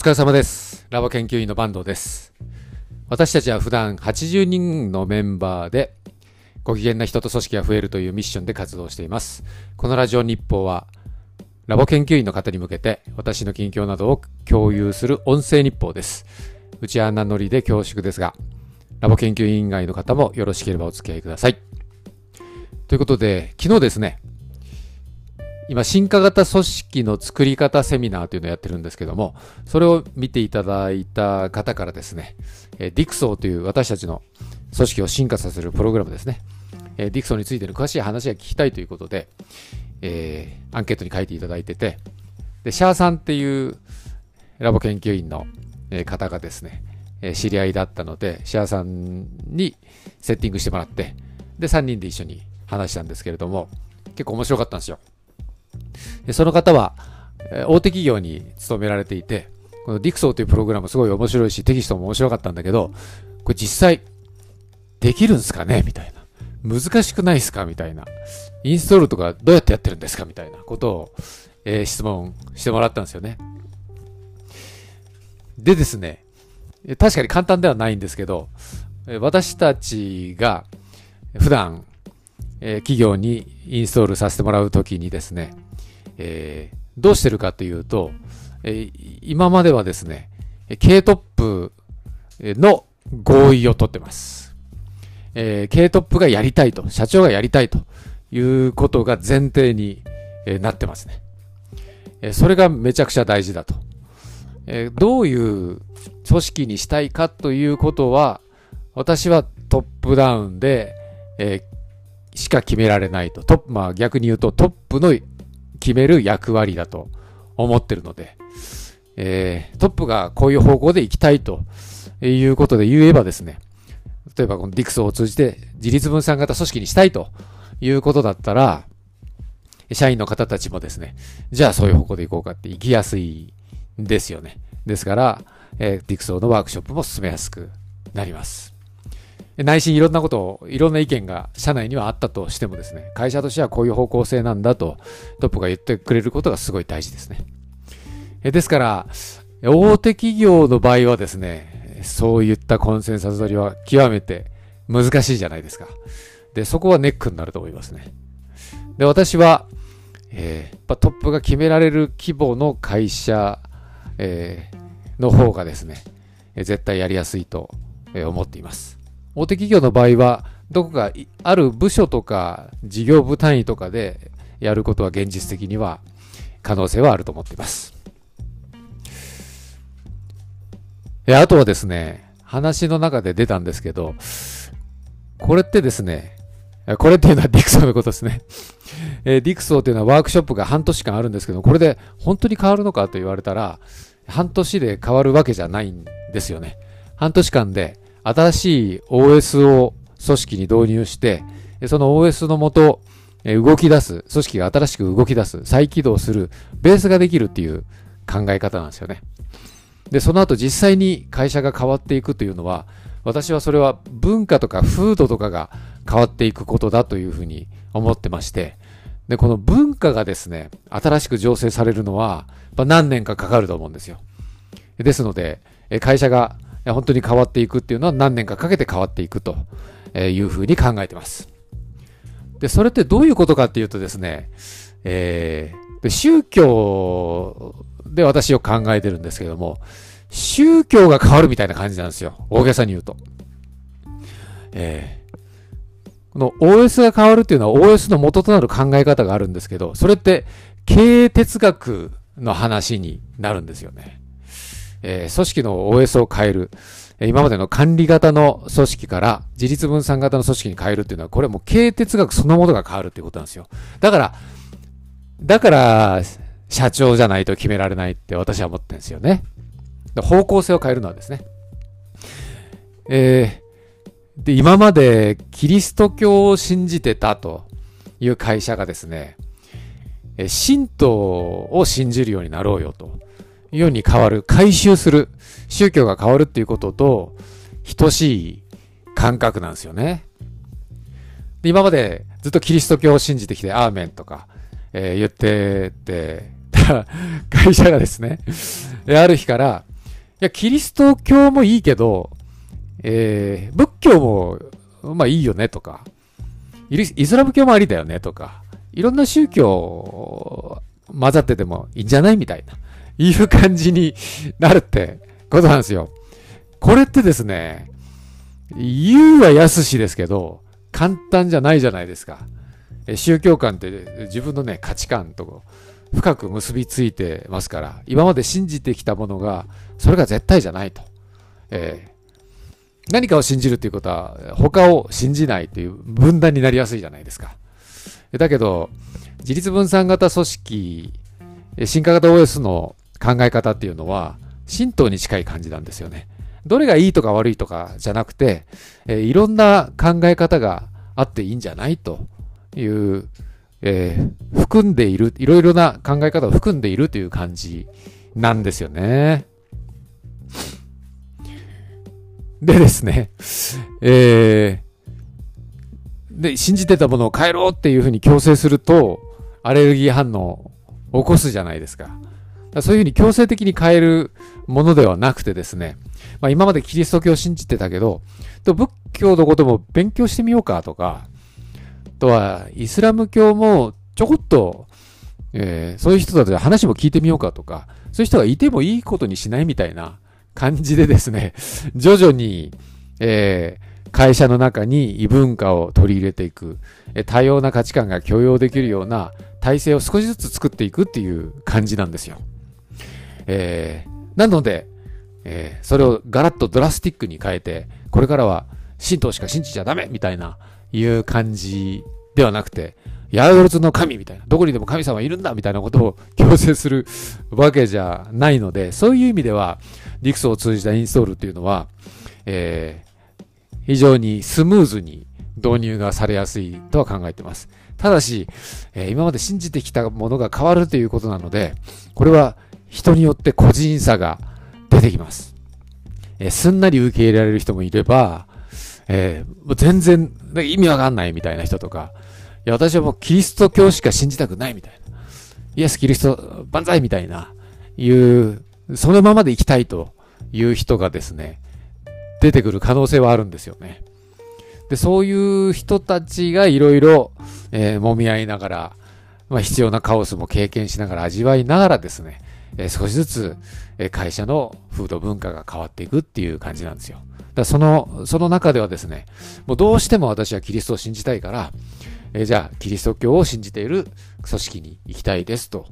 疲れ様です。ラボ研究員の坂東です。私たちは普段80人のメンバーでご機嫌な人と組織が増えるというミッションで活動しています。このラジオ日報はラボ研究員の方に向けて私の近況などを共有する音声日報です。うちは名乗りで恐縮ですが、ラボ研究員以外の方もよろしければお付き合いください。ということで、昨日ですね、今進化型組織の作り方セミナーというのをやってるんですけども、それを見ていただいた方からですね、DICSO という私たちの組織を進化させるプログラムですね、DICSO についての詳しい話が聞きたいということで、アンケートに書いていただいてて、でシャーさんっていうラボ研究員の方がですね、知り合いだったので、シャーさんにセッティングしてもらって、で3人で一緒に話したんですけれども、結構面白かったんですよ。その方は大手企業に勤められていて、この DICSO というプログラムすごい面白いし、テキストも面白かったんだけど、これ実際できるんですかねみたいな、難しくないですかみたいな、インストールとかどうやってやってるんですかみたいなことを、質問してもらったんですよね。でですね、確かに簡単ではないんですけど、私たちが普段企業にインストールさせてもらうときにですね、どうしてるかというと、今まではですね、K トップの合意を取ってます。K トップがやりたいと、社長がやりたいということが前提になってますね。それがめちゃくちゃ大事だと。どういう組織にしたいかということは、私はトップダウンで、しか決められないと。逆に言うとトップの決める役割だと思ってるので、トップがこういう方向で行きたいということで言えばですね、例えばこの DICSO を通じて自立分散型組織にしたいということだったら、社員の方たちもですね、じゃあそういう方向で行こうかって行きやすいんですよね。ですから、DICSO のワークショップも進めやすくなります。内心いろんなことを、いろんな意見が社内にはあったとしてもですね、会社としてはこういう方向性なんだとトップが言ってくれることがすごい大事ですね。ですから大手企業の場合はですね、そういったコンセンサス取りは極めて難しいじゃないですか。で、そこはネックになると思いますね。で、私は、トップが決められる規模の会社、の方がですね、絶対やりやすいと思っています。大手企業の場合は、どこかある部署とか事業部単位とかでやることは現実的には可能性はあると思っています。あとはですね、話の中で出たんですけど、これってですね、これっていうのは DICSO のことですね。DICSO というのはワークショップが半年間あるんですけど、これで本当に変わるのかと言われたら、半年で変わるわけじゃないんですよね。半年間で新しい OS を組織に導入して、その OS のもと動き出す、組織が新しく動き出す、再起動する、ベースができるっていう考え方なんですよね。で、その後実際に会社が変わっていくというのは、私はそれは文化とか風土とかが変わっていくことだというふうに思ってまして、で、この文化がですね、新しく醸成されるのは、何年かかかると思うんですよ。ですので、会社が本当に変わっていくっていうのは何年かかけて変わっていくというふうに考えてます。で、それってどういうことかっていうとですね、宗教で私よく考えてるんですけども、宗教が変わるみたいな感じなんですよ。大げさに言うと。この OS が変わるっていうのは OS の元となる考え方があるんですけど、それって経営哲学の話になるんですよね。組織の OS を変える。今までの管理型の組織から自立分散型の組織に変えるっていうのは、これはもう経営哲学そのものが変わるっていうことなんですよ。だから、社長じゃないと決められないって私は思ってるんですよね。方向性を変えるのはですね。で、今までキリスト教を信じてたという会社がですね、神道を信じるようになろうよと。ように変わる、改修する、宗教が変わるっていうことと等しい感覚なんですよね。で、今までずっとキリスト教を信じてきてアーメンとか、言ってて、会社がですね、ある日からいや、キリスト教もいいけど、仏教も、まあいいよねとか、イスラム教もありだよねとか、いろんな宗教混ざっててもいいんじゃないみたいな、いう感じになるってことなんですよ。これってですね、言うはやすしですけど、簡単じゃないじゃないですか。宗教観って自分のね、価値観と深く結びついてますから、今まで信じてきたものが、それが絶対じゃないと。何かを信じるということは、他を信じないという分断になりやすいじゃないですか。だけど、自律分散型組織、進化型 OS の考え方っていうのは、神道に近い感じなんですよね。どれがいいとか悪いとかじゃなくて、いろんな考え方があっていいんじゃないという、含んでいる、いろいろな考え方を含んでいるという感じなんですよね。でですね、で、信じてたものを変えろっていうふうに強制すると、アレルギー反応を起こすじゃないですか。そういうふうに強制的に変えるものではなくてですね、まあ今までキリスト教を信じてたけど、仏教のことも勉強してみようかとか、あとはイスラム教もちょこっと、そういう人たちの話も聞いてみようかとか、そういう人がいてもいいことにしないみたいな感じでですね、徐々に、会社の中に異文化を取り入れていく、多様な価値観が許容できるような体制を少しずつ作っていくっていう感じなんですよ。なので、それをガラッとドラスティックに変えて、これからは神道しか信じちゃダメみたいないう感じではなくて、ヤドルツの神みたいな、どこにでも神様いるんだみたいなことを強制するわけじゃないので、そういう意味では DXO を通じたインストールというのは、非常にスムーズに導入がされやすいとは考えています。ただし、今まで信じてきたものが変わるということなので、これは人によって個人差が出てきます。すんなり受け入れられる人もいれば、全然意味わかんないみたいな人とか、いや私はもうキリスト教しか信じたくないみたいな、イエスキリスト万歳みたいな、いう、そのままで生きたいという人がですね、出てくる可能性はあるんですよね。で、そういう人たちがいろいろ揉み合いながら、まあ、必要なカオスも経験しながら、味わいながらですね、少しずつ会社の風土文化が変わっていくっていう感じなんですよ。だその中ではですね、もうどうしても私はキリストを信じたいから、じゃあキリスト教を信じている組織に行きたいですと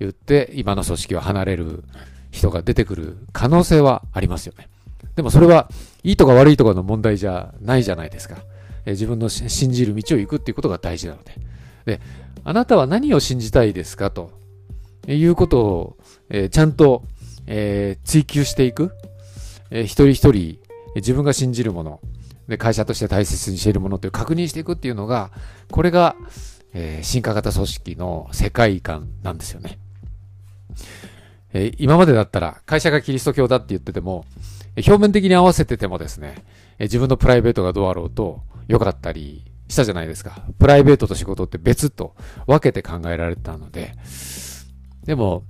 言って、今の組織を離れる人が出てくる可能性はありますよね。でもそれはいいとか悪いとかの問題じゃないじゃないですか。自分の信じる道を行くっていうことが大事なので。で、あなたは何を信じたいですかということを、ちゃんと、追求していく、一人一人自分が信じるもので会社として大切にしているものという確認していくっていうのが、これが、進化型組織の世界観なんですよね。今までだったら会社がキリスト教だって言ってても、表面的に合わせててもですね、自分のプライベートがどうあろうと良かったりしたじゃないですか。プライベートと仕事って別と分けて考えられたので、でも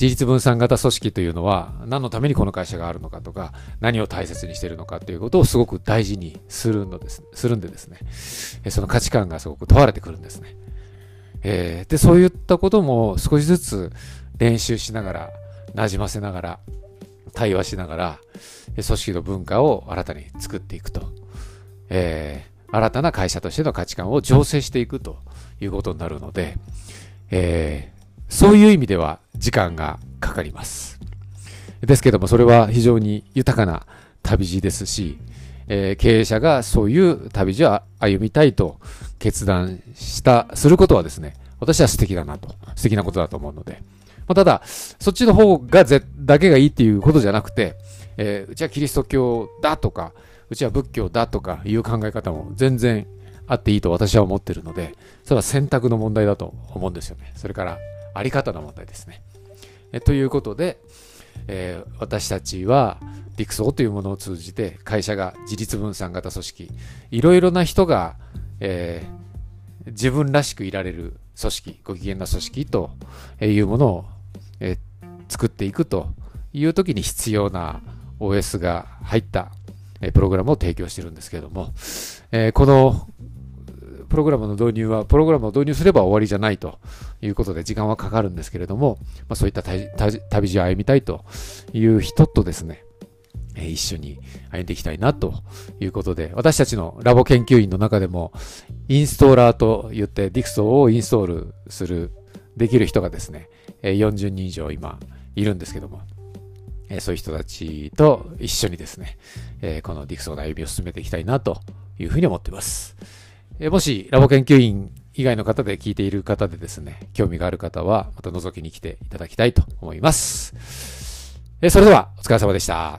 自律分散型組織というのは何のためにこの会社があるのかとか、何を大切にしているのかということをすごく大事にするんでですね、その価値観がすごく問われてくるんですね。で、そういったことも少しずつ練習しながら、馴染ませながら、対話しながら、組織の文化を新たに作っていくと、新たな会社としての価値観を醸成していくということになるので、そういう意味では時間がかかります。ですけども、それは非常に豊かな旅路ですし、経営者がそういう旅路を歩みたいと決断することはですね、私は素敵なことだと思うので、ただ、そっちの方がだけがいいっていうことじゃなくて、うちはキリスト教だとか、うちは仏教だとかいう考え方も全然あっていいと私は思ってるので、それは選択の問題だと思うんですよね。それから、あり方の問題ですね。ということで、私たちはDXOというものを通じて、会社が自律分散型組織、いろいろな人が、自分らしくいられる組織、ご機嫌な組織というものを作っていくという時に必要な OS が入ったプログラムを提供しているんですけれども、このプログラムの導入は、プログラムを導入すれば終わりじゃないということで時間はかかるんですけれども、そういった旅路を歩みたいという人とですね、一緒に歩んでいきたいなということで、私たちのラボ研究員の中でもインストーラーといって DICSO をインストールするできる人がですね、40人以上今いるんですけども、そういう人たちと一緒にですね、この DICSO の歩みを進めていきたいなというふうに思っています。もしラボ研究員以外の方で聞いている方でですね、興味がある方はまた覗きに来ていただきたいと思います。それではお疲れ様でした。